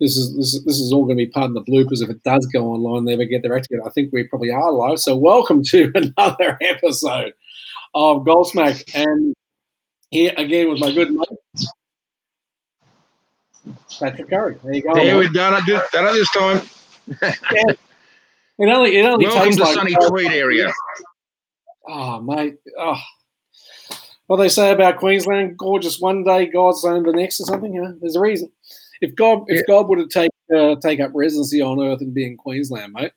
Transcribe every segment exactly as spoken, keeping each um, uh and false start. this is this is, this is all going to be part of the bloopers if it does go online. They ever get their act together. I think we probably are live. So welcome to another episode of Goldsmack, and here again with my good mate Patrick Curry. There you go. There we go. Another this time. Yeah. It only it only welcome takes to like sunny Tweed area. Oh mate, oh. What they say about Queensland, gorgeous one day, God's own the next, or something. You know, there's a reason. If God, if yeah. God would have take uh, take up residency on Earth and be in Queensland, mate.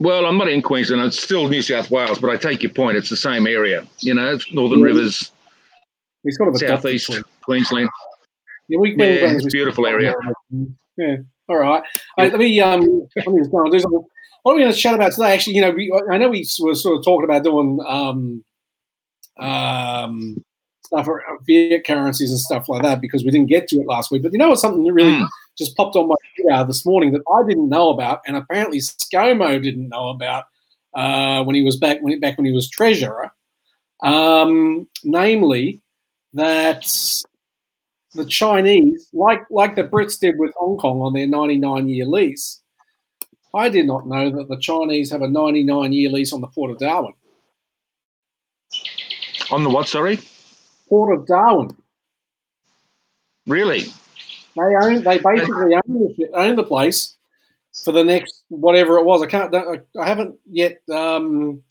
Well, I'm not in Queensland. It's still New South Wales, but I take your point. It's the same area. You know, it's Northern yeah. Rivers, it's kind of a southeast Queensland. Queensland. Yeah, we yeah, it's a beautiful area. area. Yeah. All right. Yeah. All right. Let me um. Let me just go and do something. What are we going to chat about today? Actually, you know, we, I know we were sort of talking about doing um. Um, stuff around fiat currencies and stuff like that because we didn't get to it last week. But you know what? Something that really mm. just popped on my radar this morning that I didn't know about, and apparently ScoMo didn't know about uh, when he was back when he, back when he was treasurer. Um, namely, that the Chinese, like like the Brits did with Hong Kong on their ninety-nine year lease, I did not know that the Chinese have a ninety-nine year lease on the Port of Darwin. On the what, sorry? Port of Darwin. Really? They own. They basically own the, own the place for the next whatever it was. I can't. I, I haven't yet um,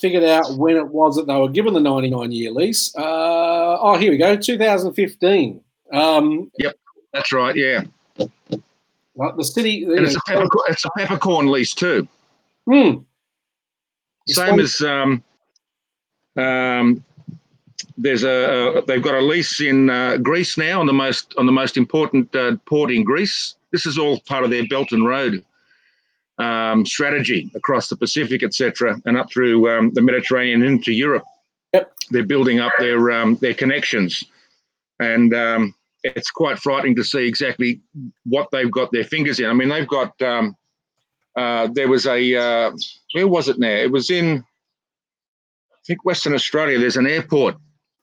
figured out when it was that they were given the ninety-nine year lease. Uh, oh, here we go. two thousand fifteen. Um, yep, that's right. Yeah. Well, the city. And it's, know, a peppercorn, it's a peppercorn lease too. Hmm. Same as. Um, Um, there's a, a they've got a lease in uh, Greece now on the most on the most important uh, port in Greece. This is all part of their Belt and Road um, strategy across the Pacific, et cetera, and up through um, the Mediterranean into Europe. Yep. They're building up their um, their connections, and um, it's quite frightening to see exactly what they've got their fingers in. I mean, they've got um, uh, there was a uh, where was it now? It was in. I think Western Australia, there's an airport.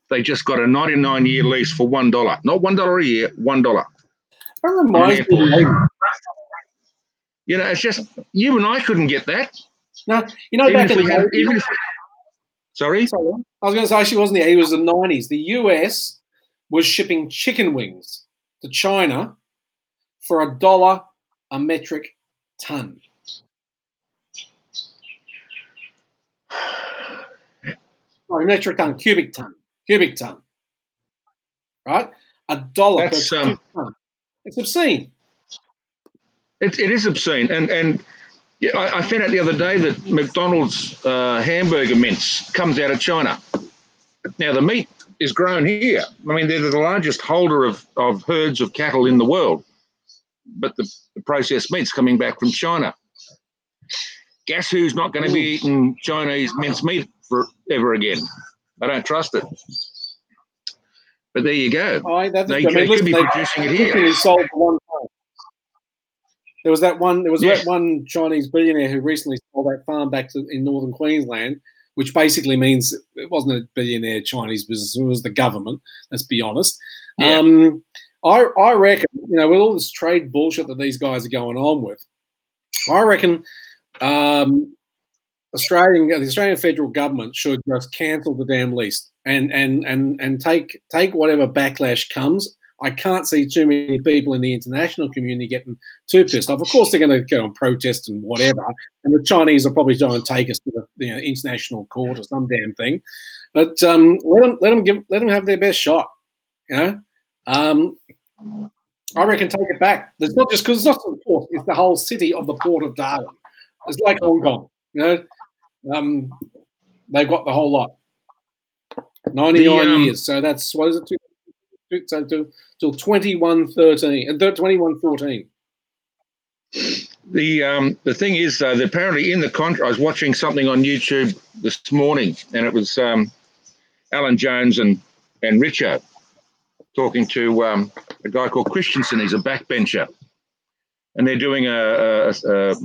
They just got a ninety-nine year lease for one dollar. Not one dollar a year, one dollar. That reminds me. You know, it's just, you and I couldn't get that. No, you know, even back in the had, even if, Sorry? Sorry? I was going to say, actually, wasn't the, it was the nineties. The U S was shipping chicken wings to China for a dollar a metric ton. Sorry, metric ton, cubic ton, cubic ton, right? A dollar per cubic um, ton. It's obscene. It, it is obscene. And and yeah, I, I found out the other day that McDonald's uh, hamburger mince comes out of China. Now, the meat is grown here. I mean, they're the largest holder of, of herds of cattle in the world, but the, the processed meat's coming back from China. Guess who's not going to be eating Chinese minced meat forever again? I don't trust it. But there you go. I, that's they, I mean, they listen, could be they, producing they, it here. Sold one farm. There was that one. There was yes. that one Chinese billionaire who recently sold that farm back to, in northern Queensland, which basically means it wasn't a billionaire Chinese business. It was the government. Let's be honest. Yeah. Um, I I reckon you know with all this trade bullshit that these guys are going on with, I reckon. Um, Australian, the Australian federal government should just cancel the damn lease and and and and take take whatever backlash comes. I can't see too many people in the international community getting too pissed off. Of course, they're going to go and protest and whatever, and the Chinese will probably try and take us to the you know, international court or some damn thing. But um, let them let them give let them have their best shot. You know, um, I reckon take it back. It's not just because it's not the port; it's the whole city of the Port of Darwin. It's like Hong Kong, you know. Um, they've got the whole lot. Ninety-nine the, um, years, so that's what is it? Two, two, so till till twenty-one thirteen and twenty-one fourteen. The um, the thing is, though, that apparently in the contract, I was watching something on YouTube this morning, and it was um, Alan Jones and and Richo talking to um, a guy called Christensen. He's a backbencher, and they're doing a. a, a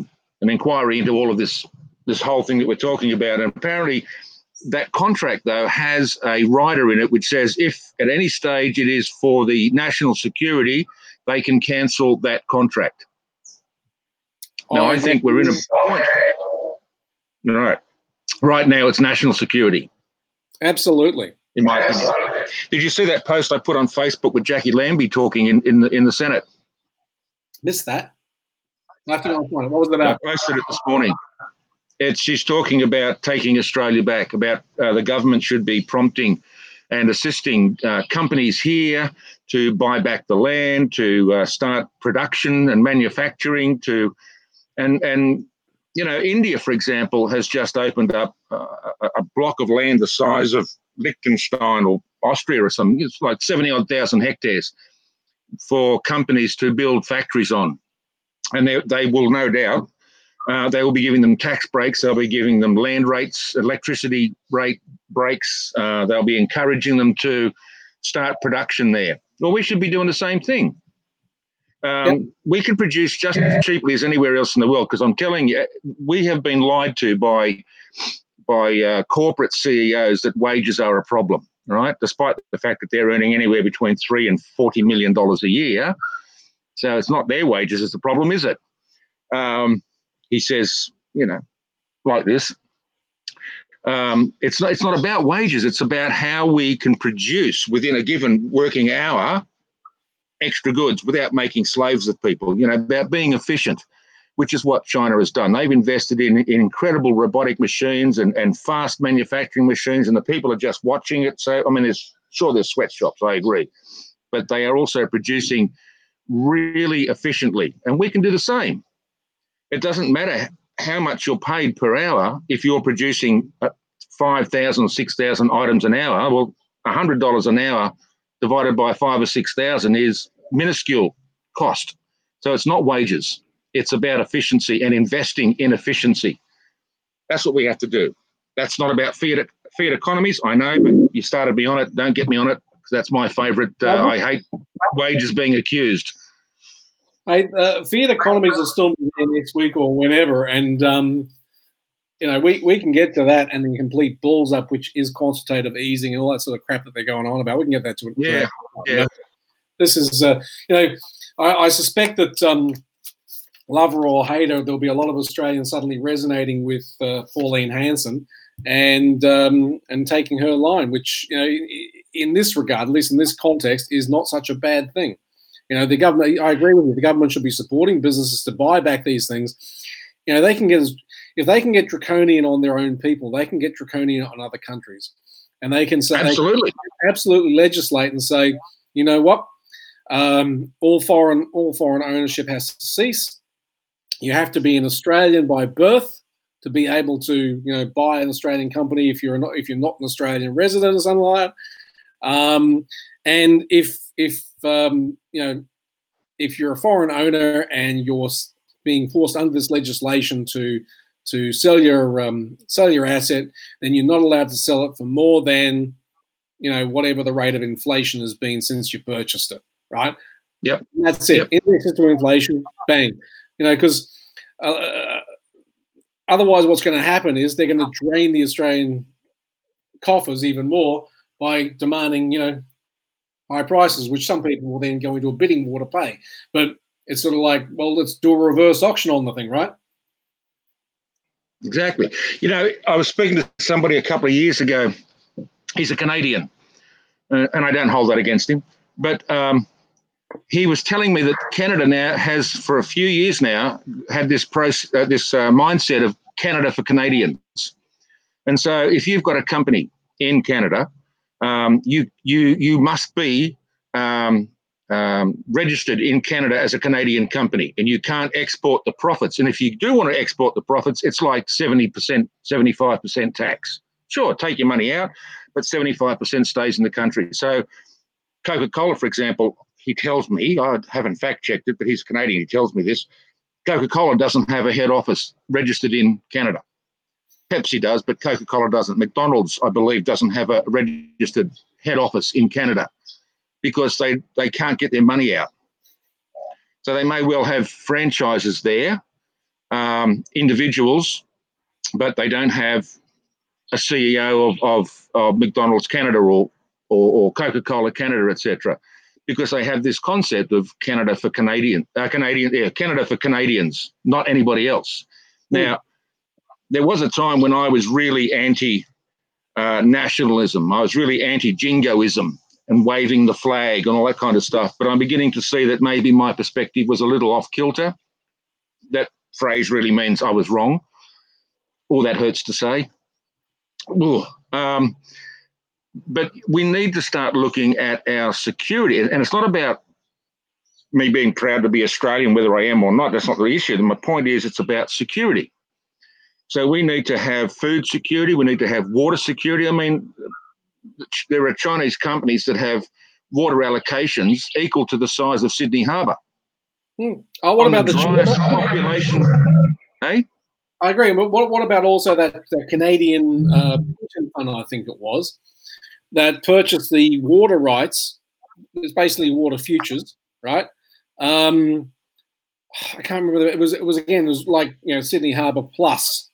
an inquiry into all of this, this whole thing that we're talking about. And apparently that contract, though, has a rider in it which says if at any stage it is for the national security, they can cancel that contract. Now, I think we're in a point. All right. Right now, it's national security. Absolutely. In my opinion. Did you see that post I put on Facebook with Jackie Lambie talking in, in, the, in the Senate? Missed that. What was it about? I posted it this morning. It's, she's talking about taking Australia back, about uh, the government should be prompting and assisting uh, companies here to buy back the land, to uh, start production and manufacturing, to and and you know, India, for example, has just opened up uh, a block of land the size of Liechtenstein or Austria or something. It's like seventy odd thousand hectares for companies to build factories on, and they they will no doubt. Uh, they will be giving them tax breaks. They'll be giving them land rates, electricity rate breaks. Uh, they'll be encouraging them to start production there. Well, we should be doing the same thing. Um, yep. We can produce just as cheaply as anywhere else in the world, because I'm telling you, we have been lied to by by uh, corporate C E Os that wages are a problem, right? Despite the fact that they're earning anywhere between three and forty million dollars a year. So it's not their wages that's the problem, is it? Um, He says, you know, like this. Um, it's not. It's not about wages. It's about how we can produce within a given working hour extra goods without making slaves of people. You know, about being efficient, which is what China has done. They've invested in, in incredible robotic machines and, and fast manufacturing machines, and the people are just watching it. So, I mean, there's sure there's sweatshops. I agree, but they are also producing really efficiently, and we can do the same. It doesn't matter how much you're paid per hour if you're producing five thousand, six thousand items an hour. Well, one hundred dollars an hour divided by five or six thousand is minuscule cost. So it's not wages. It's about efficiency and investing in efficiency. That's what we have to do. That's not about fiat, fiat economies. I know, but you started me on it. Don't get me on it. That's my favourite. Uh, I hate wages being accused. I, uh, fiat economies are still next week or whenever, and um, you know we, we can get to that and then complete balls up, which is quantitative easing and all that sort of crap that they're going on about. We can get that to it. Yeah, yeah. This is uh, you know I, I suspect that um, lover or hater, there'll be a lot of Australians suddenly resonating with uh, Pauline Hanson and um, and taking her line, which you know in this regard, at least in this context, is not such a bad thing. You know, the government, I agree with you, the government should be supporting businesses to buy back these things. You know, they can get, if they can get draconian on their own people, they can get draconian on other countries. And they can say, absolutely, they can absolutely legislate and say, you know what, um, all foreign, all foreign ownership has to cease. You have to be an Australian by birth to be able to, you know, buy an Australian company if you're not, if you're not an Australian resident or something like that. Um, and if, if, Um, you know, if you're a foreign owner and you're being forced under this legislation to to sell your um, sell your asset, then you're not allowed to sell it for more than, you know, whatever the rate of inflation has been since you purchased it, right? Yep. And that's it. Yep. Indexed to inflation, bang. You know, because uh, otherwise, what's going to happen is they're going to drain the Australian coffers even more by demanding, you know, high prices, which some people will then go into a bidding war to pay. But it's sort of like, well, let's do a reverse auction on the thing, right? Exactly. You know, I was speaking to somebody a couple of years ago. He's a Canadian, uh, and I don't hold that against him. But um, he was telling me that Canada now has, for a few years now, had this, proce- uh, this uh, mindset of Canada for Canadians. And so if you've got a company in Canada, Um, you you you must be um, um, registered in Canada as a Canadian company, and you can't export the profits. And if you do want to export the profits, it's like seventy percent, seventy-five percent tax. Sure, take your money out, but seventy-five percent stays in the country. So Coca-Cola, for example, he tells me, I haven't fact-checked it, but he's Canadian, he tells me this, Coca-Cola doesn't have a head office registered in Canada. Pepsi does, but Coca-Cola doesn't. McDonald's, I believe, doesn't have a registered head office in Canada because they, they can't get their money out. So they may well have franchises there, um, individuals, but they don't have a C E O of, of, of McDonald's Canada or or, or Coca-Cola Canada, et cetera, because they have this concept of Canada for Canadian, uh, Canadian, yeah, Canada for Canadians, not anybody else. Now, there was a time when I was really anti uh, nationalism. I was really anti jingoism and waving the flag and all that kind of stuff. But I'm beginning to see that maybe my perspective was a little off kilter. That phrase really means I was wrong. All that hurts to say. Ooh, um, but we need to start looking at our security. And it's not about me being proud to be Australian, whether I am or not. That's not the issue. My point is it's about security. So we need to have food security. We need to have water security. I mean, there are Chinese companies that have water allocations equal to the size of Sydney Harbour. Hmm. Oh, what On about the, the population? eh? I agree. But what, what about also that, that Canadian uh, fund, I think it was, that purchased the water rights. It's basically water futures, right? Um, I can't remember. It was, it was again, it was like, you know, Sydney Harbour Plus.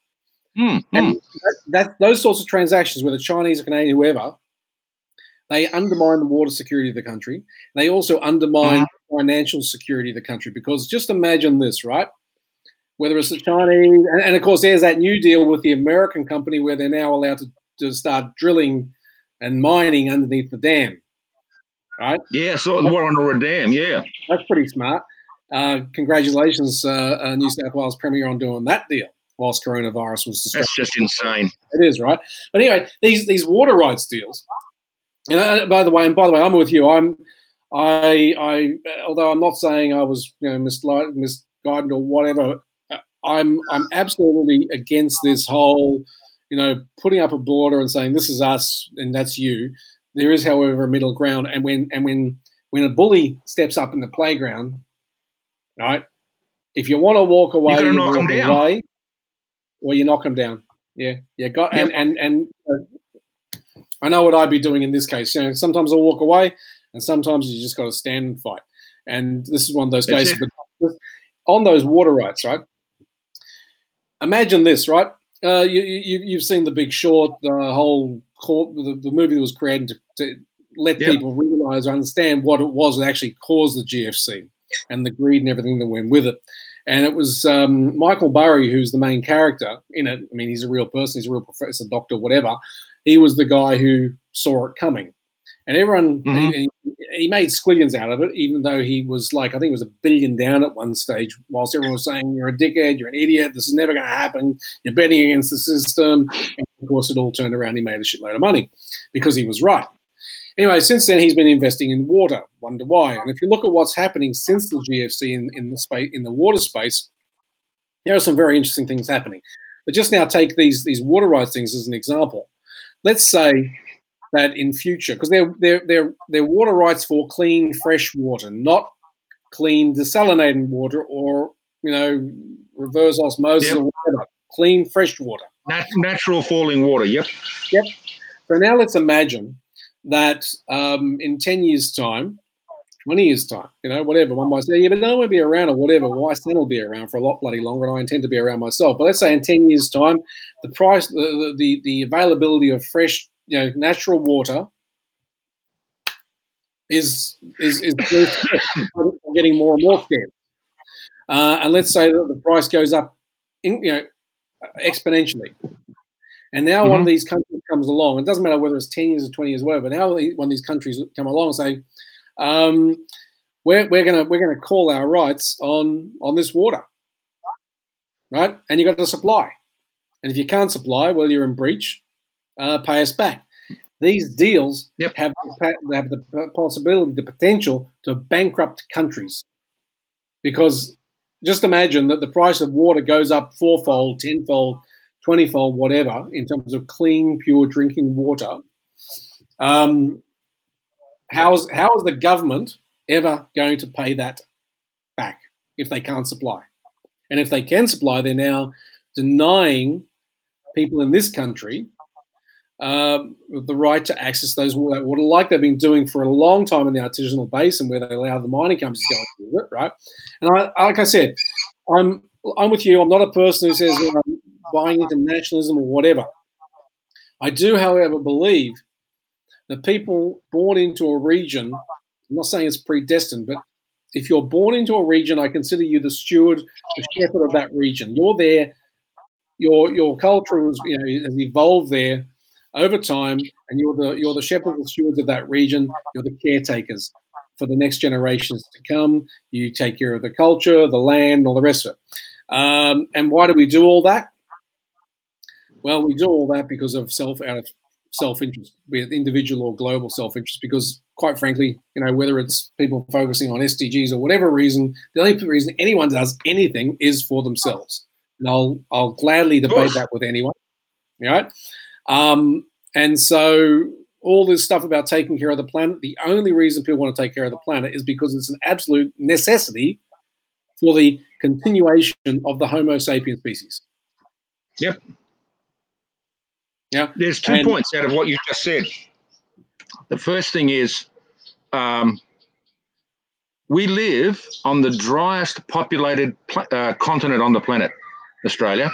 Mm, and mm. That, that, those sorts of transactions, whether Chinese or Canadian, whoever, they undermine the water security of the country. They also undermine mm. financial security of the country, because just imagine this, right? Whether it's the Chinese, and, and of course, there's that new deal with the American company where they're now allowed to, to start drilling and mining underneath the dam, right? Yeah, so the war on the dam, yeah. That's pretty smart. Uh, congratulations, uh, uh, New South Wales Premier, on doing that deal whilst coronavirus was discussed. That's just insane. It is, right? But anyway, these these water rights deals. And uh, by the way, and by the way, I'm with you. I'm, I, I. Although I'm not saying I was, you know, misguided, misguided or whatever. I'm I'm absolutely against this whole, you know, putting up a border and saying this is us and that's you. There is, however, a middle ground, and when and when when a bully steps up in the playground, right? If you want to walk away, you, you knock walk them away, down. Or you knock them down. Yeah, yeah. Got yep. and and and uh, I know what I'd be doing in this case. You know, sometimes I'll walk away, and sometimes you just got to stand and fight. And this is one of those that's cases. But on those water rights, right? Imagine this, right? Uh, you, you, you've seen The Big Short, the whole court, the, the movie that was created to, to let yeah. people realise or understand what it was that actually caused the G F C and the greed and everything that went with it. And it was um, Michael Burry, who's the main character in it. I mean, he's a real person. He's a real professor, doctor, whatever. He was the guy who saw it coming. And everyone, mm-hmm. he, he made squillions out of it, even though he was like, I think it was a billion down at one stage, whilst everyone was saying, you're a dickhead, you're an idiot, this is never going to happen, you're betting against the system. And of course, it all turned around. He made a shitload of money because he was right. Anyway, since then, he's been investing in water. Wonder why. And if you look at what's happening since the G F C in, in the space, in the water space, there are some very interesting things happening. But just now take these, these water rights things as an example. Let's say that in future, because they're, they're, they're, they're water rights for clean, fresh water, not clean desalinated water or, you know, reverse osmosis yep. or whatever, clean, fresh water. Nat- natural falling water, yep. Yep. So now let's imagine that um, in ten years' time, twenty years' time, you know, whatever, one might say, yeah, but no one will be around or whatever. Well, my son will be around for a lot bloody longer, and I intend to be around myself. But let's say in ten years' time, the price, the the, the availability of fresh, you know, natural water is is, is getting more and more scarce. Uh, and let's say that the price goes up, in, you know, exponentially. And now mm-hmm. one of these countries comes along. It doesn't matter whether it's ten years or twenty years, or whatever. But now one of these countries come along and say, um, "We're we're gonna we're gonna call our rights on on this water, right?" And you got to supply. And if you can't supply, well, you're in breach. Uh, pay us back. These deals yep. have, have the possibility, the potential to bankrupt countries, because just imagine that the price of water goes up fourfold, tenfold, twentyfold, whatever, in terms of clean, pure drinking water. Um, how is how is the government ever going to pay that back if they can't supply? And if they can supply, they're now denying people in this country Uh, the right to access those water, water like they've been doing for a long time in the artisanal basin where they allow the mining companies to go through it, right? And I, like I said, I'm I'm with you. I'm not a person who says, you know, buying into nationalism or whatever. I do, however, believe that people born into a region, I'm not saying it's predestined, but if you're born into a region, I consider you the steward, the shepherd of that region. You're there. Your your culture has, you know, has evolved there over time, and you're the you're the shepherd and stewards of that region. You're the caretakers for the next generations to come. You take care of the culture, the land, all the rest of it. Um, and why do we do all that? Well, we do all that because of self out of self-interest, be it individual or global self-interest, because quite frankly, you know, whether it's people focusing on S D Gs or whatever reason, the only reason anyone does anything is for themselves. And I'll I'll gladly debate that with anyone. All right. Um, and so all this stuff about taking care of the planet, the only reason people want to take care of the planet is because it's an absolute necessity for the continuation of the Homo sapiens species. Yep. Yeah. There's two and, points out of what you just said. The first thing is um, we live on the driest populated pl- uh, continent on the planet, Australia.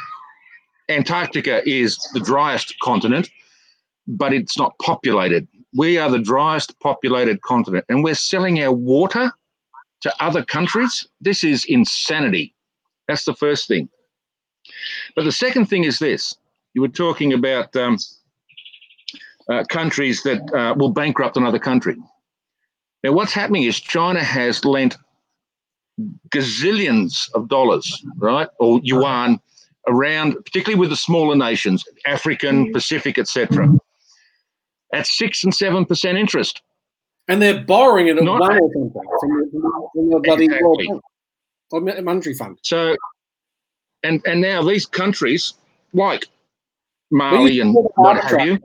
Antarctica is the driest continent, but it's not populated. We are the driest populated continent, and we're selling our water to other countries. This is insanity. That's the first thing. But the second thing is this. You were talking about um, uh, countries that uh, will bankrupt another country. Now, what's happening is China has lent gazillions of dollars, right, or yuan, around, particularly with the smaller nations, African, Pacific, et cetera, at six and seven percent interest, and they're borrowing it at one or something from the, from the bloody exactly. World Bank, monetary fund. So, and and now these countries like Mali and what have you.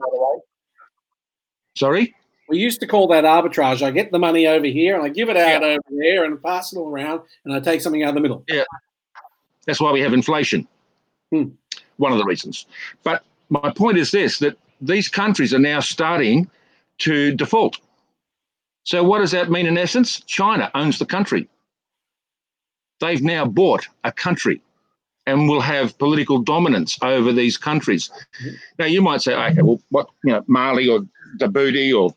Sorry, we used to call that arbitrage. I get the money over here and I give it out yeah. over there and pass it all around, and I take something out of the middle. Yeah, that's why we have inflation. Hmm. One of the reasons. But my point is this, that these countries are now starting to default. So what does that mean in essence? China owns the country. They've now bought a country and will have political dominance over these countries. Now, you might say, okay, well, what, you know, Mali or Djibouti or,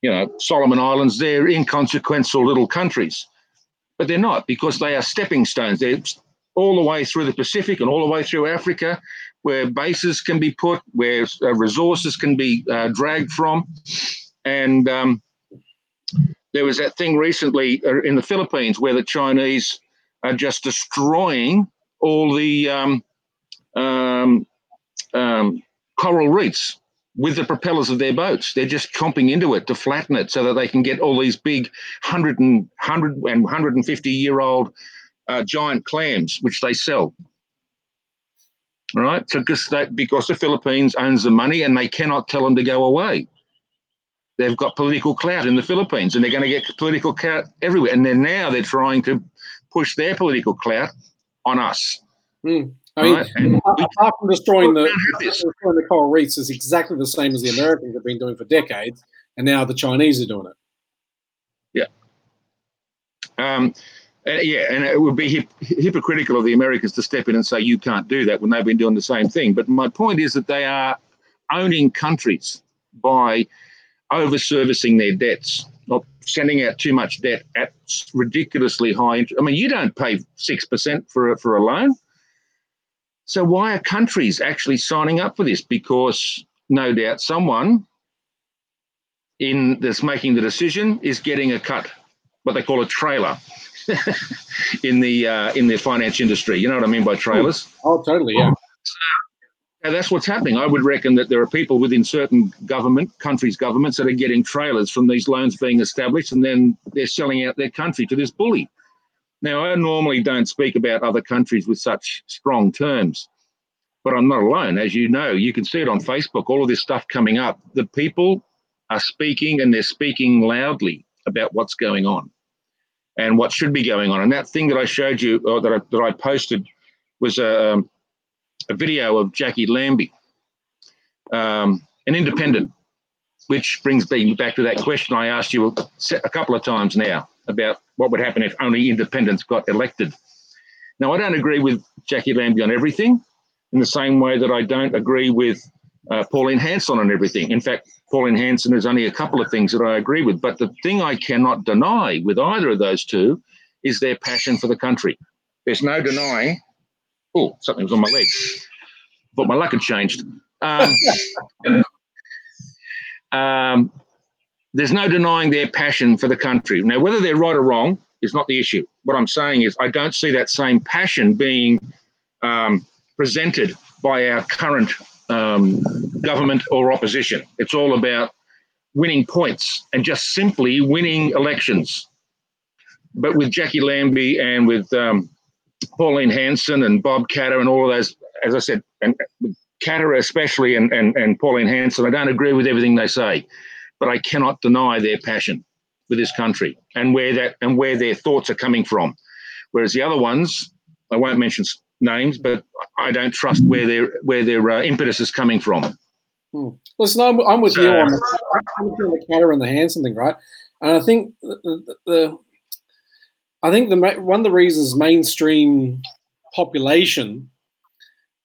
you know, Solomon Islands, they're inconsequential little countries. But they're not, because they are stepping stones. They're all the way through the Pacific and all the way through Africa, where bases can be put, where uh, resources can be uh, dragged from. And um, there was that thing recently in the Philippines where the Chinese are just destroying all the um, um, um, coral reefs with the propellers of their boats. They're just chomping into it to flatten it so that they can get all these big one hundred and one hundred and fifty year old Uh, giant clams, which they sell. All right, so because that because the Philippines owns the money and they cannot tell them to go away. They've got political clout in the Philippines, and they're going to get political clout everywhere. And then now they're trying to push their political clout on us. Mm. I mean, right? and apart from destroying the, destroying the coral reefs, is exactly the same as the Americans have been doing for decades, and now the Chinese are doing it. Yeah. Um. Uh, yeah, and it would be hip, hypocritical of the Americans to step in and say you can't do that when they've been doing the same thing. But my point is that they are owning countries by over-servicing their debts, not sending out too much debt at ridiculously high interest. I mean, you don't pay six percent for a, for a loan. So why are countries actually signing up for this? Because no doubt someone in that's making the decision is getting a cut, what they call a trailer. in the uh, in the finance industry. You know what I mean by trailers? Oh, oh totally, yeah. So that's what's happening. I would reckon that there are people within certain government, countries' governments, that are getting trailers from these loans being established, and then they're selling out their country to this bully. Now, I normally don't speak about other countries with such strong terms, but I'm not alone. As you know, you can see it on Facebook, all of this stuff coming up. The people are speaking, and they're speaking loudly about what's going on and what should be going on. And that thing that I showed you, or that I, that I posted, was a, a video of Jackie Lambie, um, an independent, which brings me back to that question I asked you a couple of times now about what would happen if only independents got elected. Now, I don't agree with Jackie Lambie on everything, in the same way that I don't agree with uh, Pauline Hanson on everything. In fact, Pauline Hanson is only a couple of things that I agree with. But the thing I cannot deny with either of those two is their passion for the country. There's no denying. Oh, something was on my leg. But my luck had changed. Um, um, there's no denying their passion for the country. Now, whether they're right or wrong is not the issue. What I'm saying is I don't see that same passion being um, presented by our current um, government or opposition. It's all about winning points and just simply winning elections. But with Jackie Lambie and with um, Pauline Hanson and Bob Catter and all of those, as I said, and Catter especially and, and, and Pauline Hanson, I don't agree with everything they say, but I cannot deny their passion for this country and where that and where their thoughts are coming from. Whereas the other ones, I won't mention names, but I don't trust where their where their uh, impetus is coming from. Hmm. Listen, I'm, I'm with so, you on the Catter and the Hanson thing, right? And I think the, the, the I think the one of the reasons mainstream population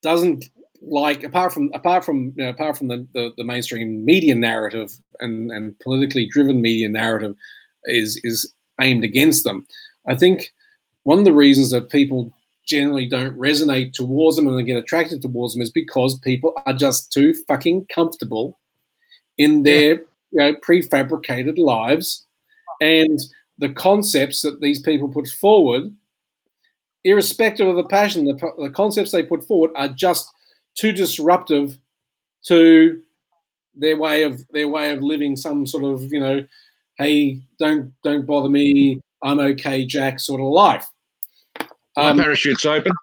doesn't like, apart from apart from you know, apart from the, the, the mainstream media narrative and, and politically driven media narrative is is aimed against them. I think one of the reasons that people generally don't resonate towards them and they get attracted towards them is because people are just too fucking comfortable in their you know prefabricated lives, and the concepts that these people put forward, irrespective of the passion, the, the concepts they put forward are just too disruptive to their way of their way of living. Some sort of you know, hey, don't don't bother me, I'm okay, Jack, sort of life. Um, My parachute's open.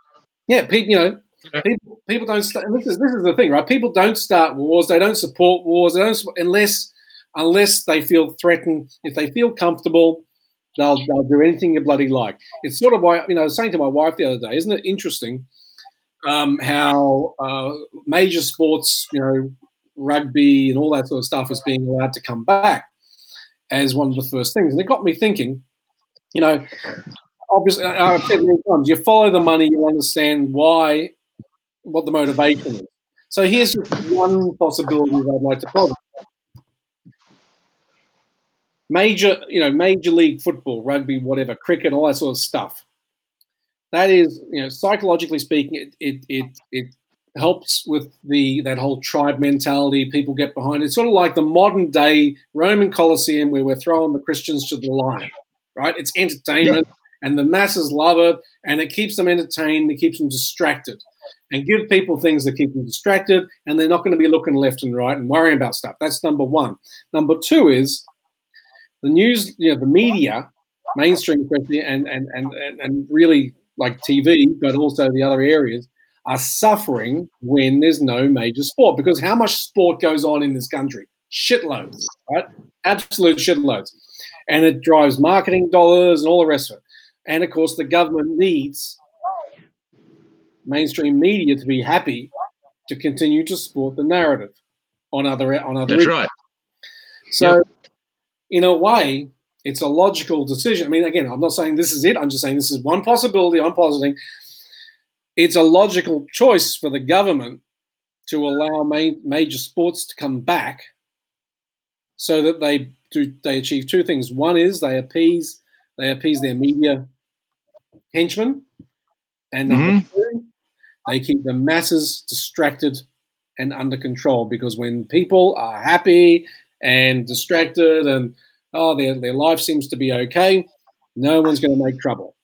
Yeah, pe- you know, yeah. people people don't. Start, and this is this is the thing, right? People don't start wars. They don't support wars. They don't unless unless they feel threatened. If they feel comfortable, They'll, they'll do anything you bloody like. It's sort of why, you know, I was saying to my wife the other day, isn't it interesting um, how uh, major sports, you know, rugby and all that sort of stuff is being allowed to come back as one of the first things. And it got me thinking, you know, obviously, I've said many times, you follow the money, you understand why, what the motivation is. So here's just one possibility that I'd like to pose. Major, you know, major league football, rugby, whatever, cricket, all that sort of stuff. That is, you know, psychologically speaking, it it it, it helps with the that whole tribe mentality. People get behind it. It's sort of like the modern day Roman Colosseum where we're throwing the Christians to the lion, right? It's entertainment, yeah. And the masses love it, and it keeps them entertained. It keeps them distracted, and give people things that keep them distracted, and they're not going to be looking left and right and worrying about stuff. That's number one. Number two is, the news, you know, the media, mainstream media, and, and, and, and really like T V, but also the other areas, are suffering when there's no major sport. Because how much sport goes on in this country? Shitloads, right? Absolute shitloads. And it drives marketing dollars and all the rest of it. And, of course, the government needs mainstream media to be happy to continue to support the narrative on other on other. That's right. So... Yep. In a way, it's a logical decision. I mean, again, I'm not saying this is it. I'm just saying this is one possibility. I'm positing it's a logical choice for the government to allow ma- major sports to come back so that they do they achieve two things. One is they appease they appease their media henchmen, and mm-hmm. two, they keep the masses distracted and under control, because when people are happy and distracted and oh their their life seems to be okay, no one's going to make trouble.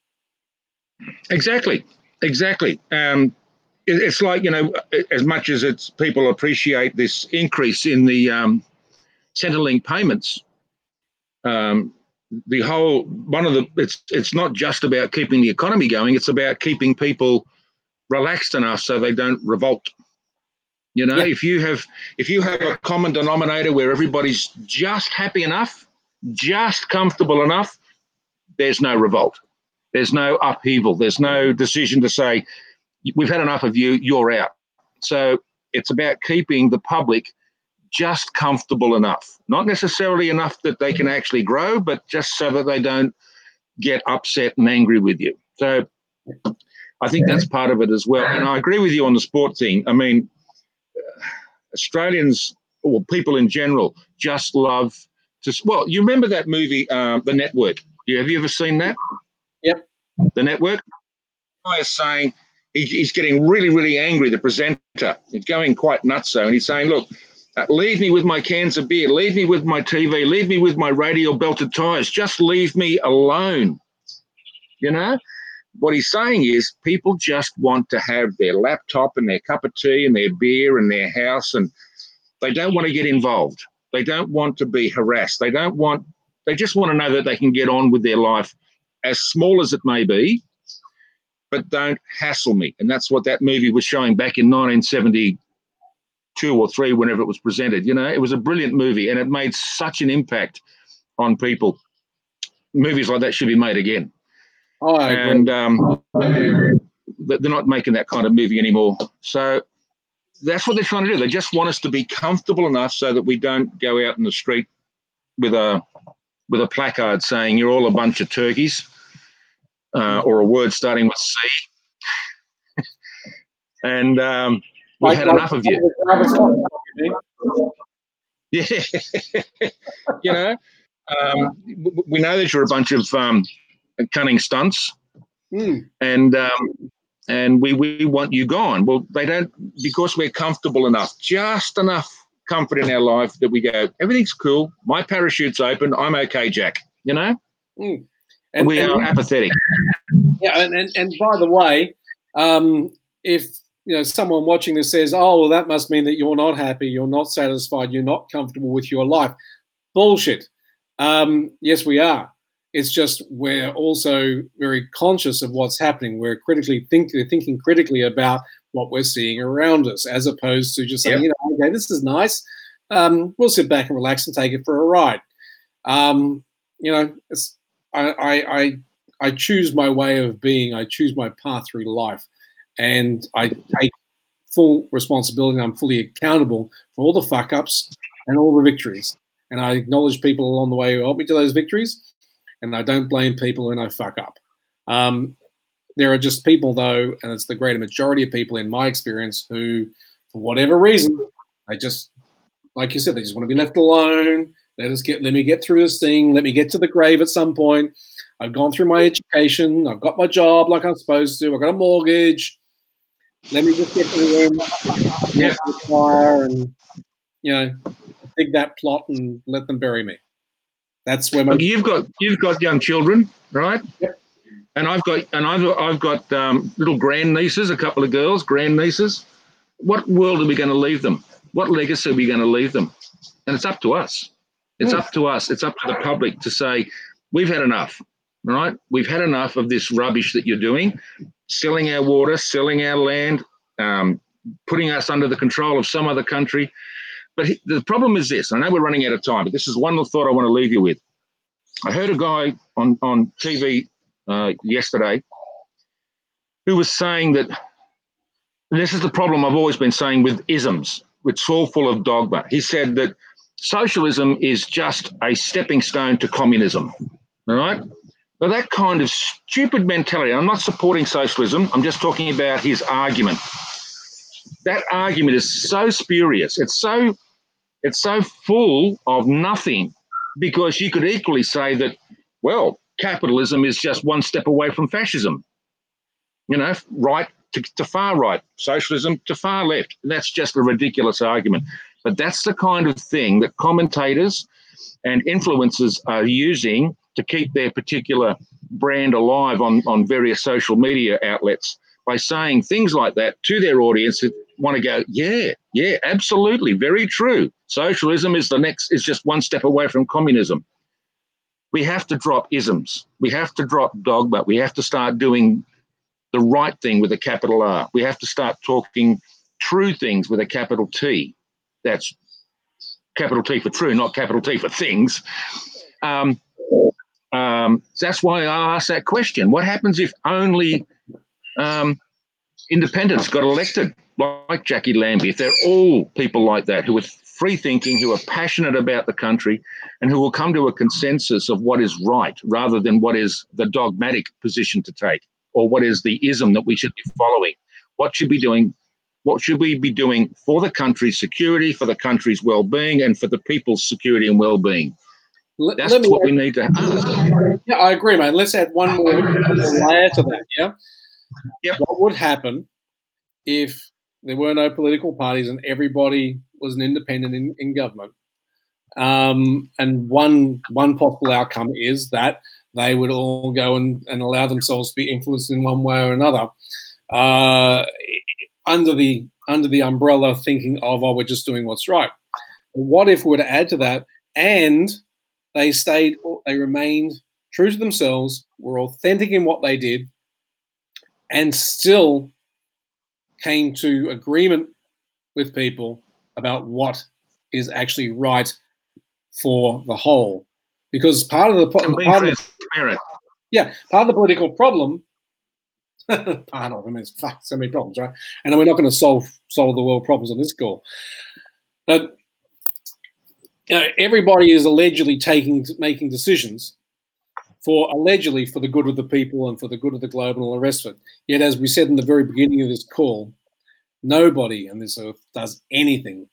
Exactly exactly um it, it's like, you know, as much as it's people appreciate this increase in the um Centrelink payments, um the whole one of the it's it's not just about keeping the economy going, it's about keeping people relaxed enough so they don't revolt. You know, yeah. if you have if you have a common denominator where everybody's just happy enough, just comfortable enough, there's no revolt. There's no upheaval. There's no decision to say, we've had enough of you, you're out. So it's about keeping the public just comfortable enough, not necessarily enough that they can actually grow, but just so that they don't get upset and angry with you. So I think that's part of it as well. And I agree with you on the sport thing. I mean, Australians, or people in general, just love to. Well, you remember that movie, um, The Network? You, have you ever seen that? Yep. The Network? I was saying, he, he's getting really, really angry, the presenter. He's going quite nutso, and he's saying, look, uh, leave me with my cans of beer, leave me with my T V, leave me with my radio belted tyres, just leave me alone, you know? What he's saying is people just want to have their laptop and their cup of tea and their beer and their house, and they don't want to get involved. They don't want to be harassed. They don't want, they just want to know that they can get on with their life, as small as it may be, but don't hassle me. And that's what that movie was showing back in nineteen seventy-two or three, whenever it was presented. You know, it was a brilliant movie and it made such an impact on people. Movies like that should be made again. Oh, and um, they're not making that kind of movie anymore. So that's what they're trying to do. They just want us to be comfortable enough so that we don't go out in the street with a with a placard saying you're all a bunch of turkeys, uh, or a word starting with C. and um, we've like, had like, enough of you. Yeah, you know, um, we know that you're a bunch of um, cunning stunts, mm. and um, and we, we want you gone. Well, they don't, because we're comfortable enough, just enough comfort in our life that we go, everything's cool, my parachute's open, I'm okay, Jack, you know? Mm. And we and, are apathetic. Yeah, and, and, and by the way, um, if, you know, someone watching this says, oh, well, that must mean that you're not happy, you're not satisfied, you're not comfortable with your life. Bullshit. Um, yes, we are. It's just we're also very conscious of what's happening. We're critically think, thinking critically about what we're seeing around us, as opposed to just saying, yep. you know, okay, this is nice. Um, we'll sit back and relax and take it for a ride. Um, you know, it's, I, I, I, I choose my way of being. I choose my path through life, and I take full responsibility. I'm fully accountable for all the fuck ups and all the victories. And I acknowledge people along the way who helped me to those victories. And I don't blame people when I fuck up. Um, there are just people, though, and it's the greater majority of people in my experience who, for whatever reason, they just, like you said, they just want to be left alone. Let us get, let me get through this thing. Let me get to the grave at some point. I've gone through my education. I've got my job like I'm supposed to. I've got a mortgage. Let me just get to the room, yeah. fire and, you know, dig that plot and let them bury me. That's where my you've got you've got young children, right? Yep. And I've got and I've I've got um, little grandnieces, a couple of girls, grandnieces. What world are we going to leave them? What legacy are we going to leave them? And it's up to us. It's yeah. up to us. It's up to the public to say, we've had enough, right? We've had enough of this rubbish that you're doing, selling our water, selling our land, um, putting us under the control of some other country. But the problem is this, I know we're running out of time, but this is one little thought I want to leave you with. I heard a guy on, on T V uh, yesterday who was saying that, and this is the problem I've always been saying with isms, it's all full of dogma. He said that socialism is just a stepping stone to communism, all right? Now that kind of stupid mentality, I'm not supporting socialism, I'm just talking about his argument. That argument is so spurious, it's so it's so full of nothing, because you could equally say that, well, capitalism is just one step away from fascism, you know, right to, to far right, socialism to far left. That's just a ridiculous argument. But that's the kind of thing that commentators and influencers are using to keep their particular brand alive on, on various social media outlets, by saying things like that to their audience that want to go, yeah, yeah, absolutely, very true. Socialism is the next, is just one step away from communism. We have to drop isms. We have to drop dogma. We have to start doing the right thing with a capital R. We have to start talking true things with a capital T. That's capital T for true, not capital T for things. Um, um, that's why I asked that question. What happens if only... Um, independents got elected, like Jackie Lambie? If they're all people like that, who are free thinking, who are passionate about the country, and who will come to a consensus of what is right, rather than what is the dogmatic position to take, or what is the ism that we should be following, what should be doing, What should we be doing for the country's security, for the country's well-being, and for the people's security and well-being? That's let me what add, we need to ask. Yeah, I agree, mate. Let's add one more layer to that, yeah? Yep. What would happen if there were no political parties and everybody was an independent in, in government? Um, and one one possible outcome is that they would all go and, and allow themselves to be influenced in one way or another uh, under the under the umbrella thinking of, oh, we're just doing what's right. What if we were to add to that and they stayed, they remained true to themselves, were authentic in what they did, and still came to agreement with people about what is actually right for the whole? Because part of the, part of the yeah, part of the political problem, part of I mean, it's fuck, so many problems, right? And we're not going to solve solve the world problems on this call. But you know, everybody is allegedly taking making decisions for allegedly for the good of the people and for the good of the globe and all the rest of it. Yet, as we said in the very beginning of this call, nobody on this earth does anything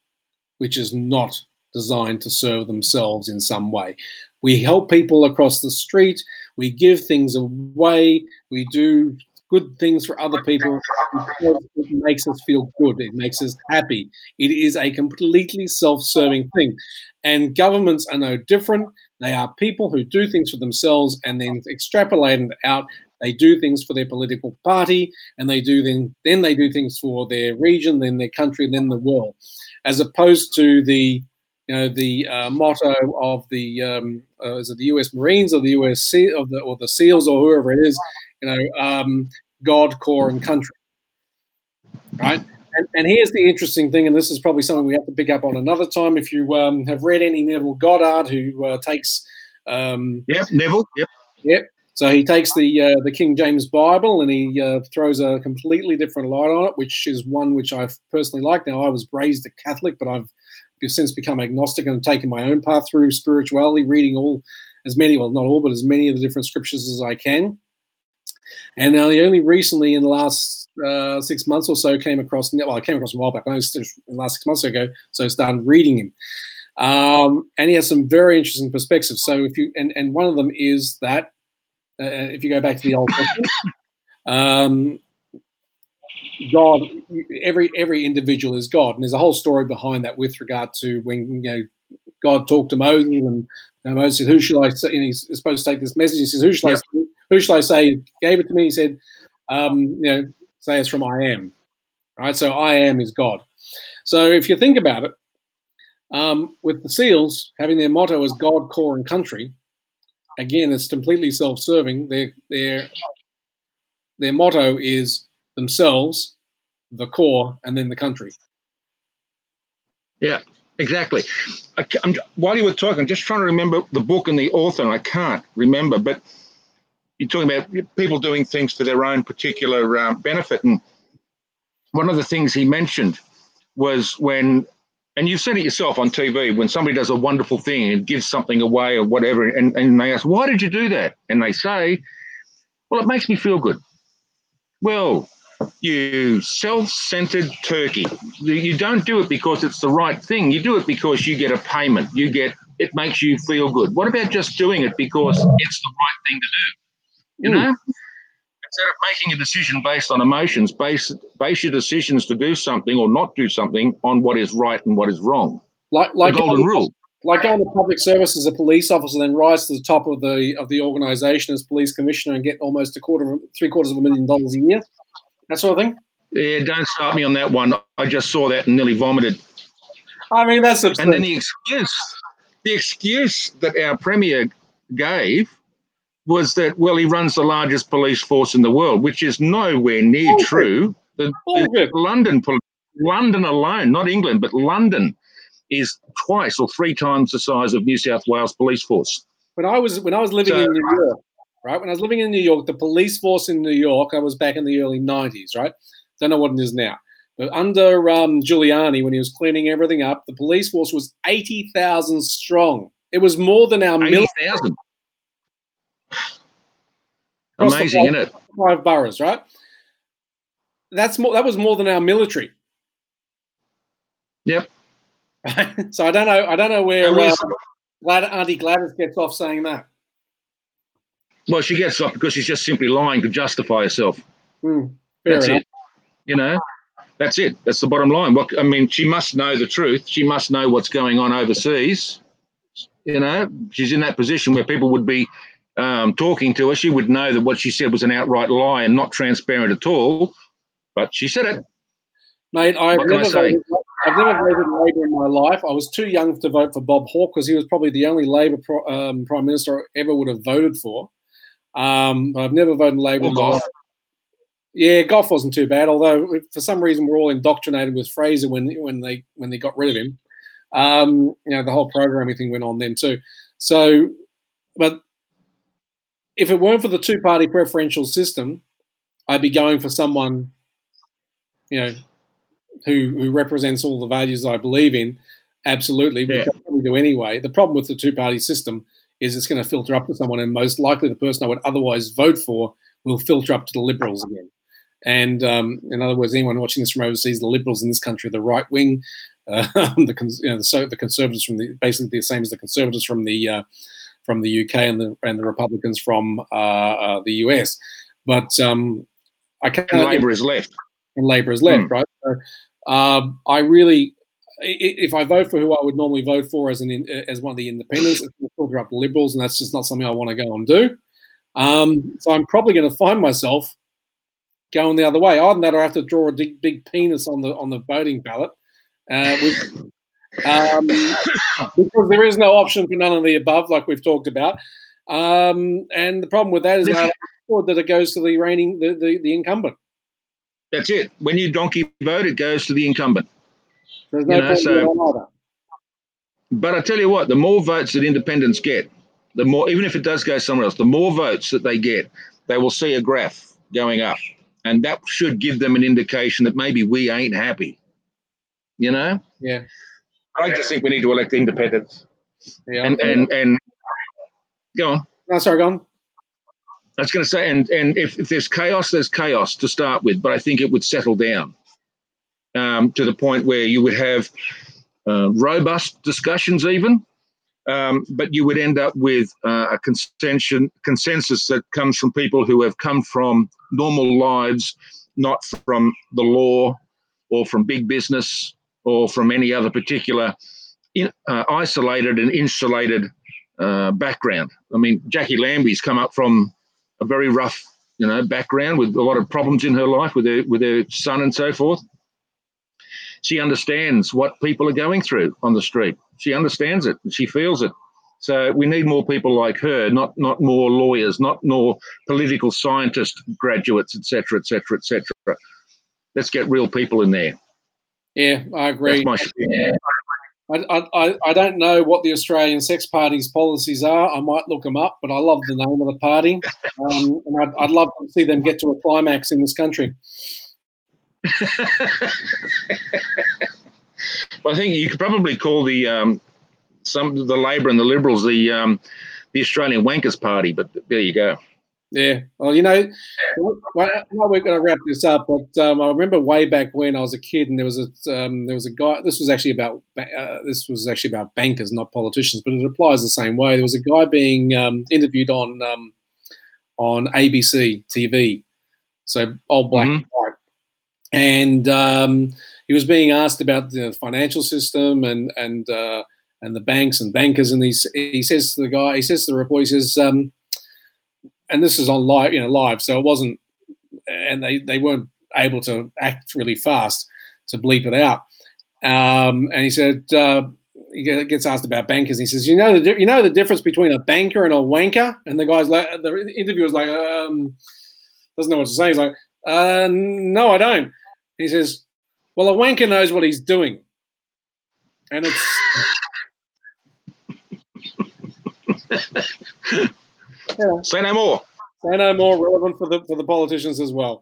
which is not designed to serve themselves in some way. We help people across the street. We give things away. We do good things for other people. It makes us feel good. It makes us happy. It is a completely self-serving thing. And governments are no different. They are people who do things for themselves and then extrapolate it out. They do things for their political party, and they do then then they do things for their region, then their country, then the world, as opposed to the you know the uh, motto of the um, uh, is it the U S Marines or the U S of the or the SEALs or whoever it is, you know, um, God, core, and country, right? And, and here's the interesting thing, and this is probably something we have to pick up on another time. If you um, have read any Neville Goddard, who uh, takes um, yep Neville yep yep. So he takes the uh, the King James Bible and he uh, throws a completely different light on it, which is one which I've personally liked. Now, I was raised a Catholic, but I've since become agnostic and taken my own path through spirituality, reading all, as many, well, not all, but as many of the different scriptures as I can. And now, the only recently in the last uh, six months or so came across, well, I came across a while back, I was in the last six months ago, so I started reading him. Um, and he has some very interesting perspectives. So if you, and, and one of them is that, Uh, if you go back to the Old Testament, um, God, every every individual is God, and there's a whole story behind that with regard to when you know God talked to Moses, and, and Moses said, "Who shall I say?" And he's supposed to take this message. He says, "Who shall I? Who shall I say?" He gave it to me. He said, um, "You know, say it's from I am." All right, so I am is God. So if you think about it, um, with the SEALs having their motto as God, core, and country. Again, it's completely self-serving. Their their their motto is themselves, the core, and then the country. Yeah, exactly. I, I'm, while you were talking, I'm just trying to remember the book and the author, and I can't remember. But you're talking about people doing things for their own particular um, benefit, and one of the things he mentioned was when. And you've seen it yourself on T V when somebody does a wonderful thing and gives something away or whatever, and, and they ask, why did you do that? And they say, well, it makes me feel good. Well, you self-centered turkey. You don't do it because it's the right thing. You do it because you get a payment. You get, it makes you feel good. What about just doing it because it's the right thing to do? You mm. know, instead of making a decision based on emotions, base, base your decisions to do something or not do something on what is right and what is wrong. Like, like the golden rule. Like going to public service as a police officer, then rise to the top of the of the organisation as police commissioner and get almost a quarter, three quarters of a million dollars a year. That sort of thing. Yeah, don't start me on that one. I just saw that and nearly vomited. I mean, that's absurd. And then the excuse, the excuse that our premier gave. Was that, well, he runs the largest police force in the world, which is nowhere near oh, true. The, oh, the London, London alone, not England, but London is twice or three times the size of New South Wales police force. When I was when I was living so, in New York, right? When I was living in New York, the police force in New York, I was back in the early nineties, right? Don't know what it is now. But under um, Giuliani, when he was cleaning everything up, the police force was eighty thousand strong. It was more than our military. eighty thousand Amazing, isn't it? Five boroughs, right? That's more. That was more than our military. Yep. So I don't know. I don't know where uh, Glad- Auntie Gladys gets off saying that. Well, she gets off because she's just simply lying to justify herself. Mm, that's enough. It. You know, that's it. That's the bottom line. What I mean, she must know the truth. She must know what's going on overseas. You know, she's in that position where people would be um, talking to her. She would know that what she said was an outright lie and not transparent at all. But she said it. Mate, I've what never, voted, I've never voted Labor in my life. I was too young to vote for Bob Hawke because he was probably the only Labor pro, um, Prime Minister I ever would have voted for. Um, I've never voted Labor in my life. Yeah, Gough wasn't too bad, although for some reason we're all indoctrinated with Fraser when when they when they got rid of him. Um, you know, the whole programming thing went on then too. So, but if it weren't for the two-party preferential system, I'd be going for someone, you know, who who represents all the values I believe in, absolutely, which yeah. I do anyway. The problem with the two-party system is it's going to filter up to someone, and most likely the person I would otherwise vote for will filter up to the Liberals again. And um, in other words, anyone watching this from overseas, the Liberals in this country, the right wing, uh, the you know the, so, the Conservatives from the basically the same as the Conservatives from the uh, from the U K and the and the Republicans from uh, uh, the U S. But um, I can't. And Labor is left. And Labor is left, hmm. right? So, uh, I really, if I vote for who I would normally vote for as an as one of the independents, it's going to filter up the Liberals, and that's just not something I want to go and do. Um, so I'm probably going to find myself going the other way. Other than that, I have to draw a big, big penis on the on the voting ballot, uh, which, um, because there is no option for none of the above, like we've talked about. Um, and the problem with that is that it goes to the reigning the, the, the incumbent. That's it. When you donkey vote, it goes to the incumbent. There's no you know, so, either. But I tell you what, the more votes that independents get, the more, even if it does go somewhere else, the more votes that they get, they will see a graph going up. And that should give them an indication that maybe we ain't happy, you know? Yeah. I just think we need to elect independents. Yeah. And, and, and go on. No, sorry, go on. I was going to say, and, and if, if there's chaos, there's chaos to start with, but I think it would settle down um, to the point where you would have uh, robust discussions even, um, but you would end up with uh, a consensus, consensus that comes from people who have come from normal lives, not from the law or from big business or from any other particular in, uh, isolated and insulated uh, background. I mean, Jackie Lambie's come up from a very rough, you know, background with a lot of problems in her life with her with her son and so forth. She understands what people are going through on the street. She understands it and she feels it. So we need more people like her, not not more lawyers, not more political scientist graduates, et cetera, et cetera, et cetera. Let's get real people in there. Yeah, I agree. That's my yeah. I, I I don't know what the Australian Sex Party's policies are. I might look them up, but I love the name of the party. Um, and I'd, I'd love to see them get to a climax in this country. Well, I think you could probably call the um, some the Labor and the Liberals the um, the Australian Wankers Party, but there you go. Yeah. Well, you know, well, we're going to wrap this up, but um, I remember way back when I was a kid, and there was a um, there was a guy. This was actually about uh, this was actually about bankers, not politicians, but it applies the same way. There was a guy being um, interviewed on um, on A B C T V, so old black mm-hmm. and white, and um, he was being asked about the financial system and and uh, and the banks and bankers, and he he says to the guy, he says to the reporter, he says. Um, And this is on live, you know, live, so it wasn't, and they, they weren't able to act really fast to bleep it out. Um, and he said, uh, he gets asked about bankers. And he says, you know, the you know the difference between a banker and a wanker. And the guy's like, the interviewer's like, um, doesn't know what to say. He's like, uh, no, I don't. And he says, well, a wanker knows what he's doing, and it's. Yeah. Say no more. Say no more. Relevant for the for the politicians as well.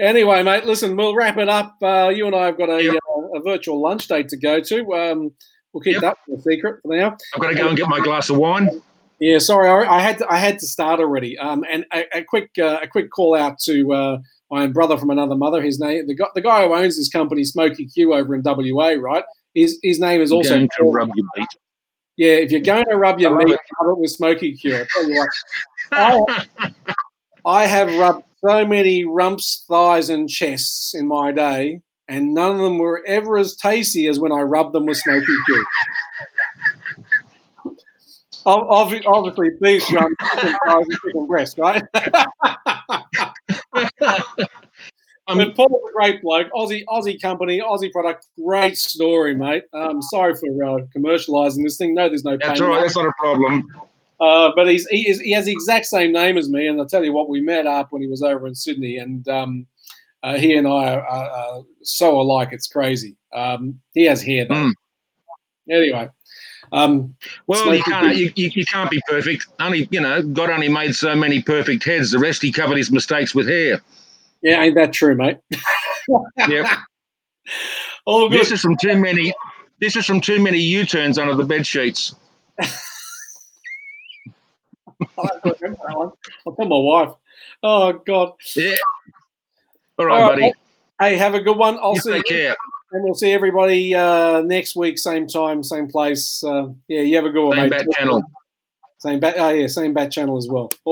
Anyway, mate, listen, we'll wrap it up. Uh, you and I have got a, yep. uh, a virtual lunch date to go to. Um, we'll keep yep. that a secret for now. I've got to go and, and get my glass of wine. Yeah, sorry, I, I had to, I had to start already. Um, and a, a quick uh, a quick call out to uh, my brother from another mother. His name the guy the guy who owns this company, Smoky Q, over in W A, right? His his name is also going to rub your meat. Yeah, if you're going to rub your meat, rub it with Smoky Q. I tell you what, I, I have rubbed so many rumps, thighs, and chests in my day, and none of them were ever as tasty as when I rubbed them with Smoky Q. Obviously, beef rumps, thighs, and chicken breast, right? I mean, Paul's a great bloke, Aussie Aussie company, Aussie product, great story, mate. Um, sorry for uh, commercialising this thing. No, there's no pain. That's all right, that's not a problem. Uh, but he's he, is, he has the exact same name as me, and I'll tell you what, we met up when he was over in Sydney, and um, uh, he and I are, are, are so alike, it's crazy. Um, he has hair, though. Mm. Anyway. Um, well, you can't, you, you can't be perfect. Only, you know, God only made so many perfect heads. The rest he covered his mistakes with hair. Yeah, ain't that true, mate? Yep. Oh, this is from too many. This is from too many U-turns under the bed sheets. I'll tell my wife. Oh God. Yeah. All right, All right buddy. Hey, have a good one. I'll you see. Take you. Care. And we'll see everybody uh, next week, same time, same place. Uh, yeah, you have a good one, same mate. Same bat channel. Same bat. Oh yeah, same bat channel as well.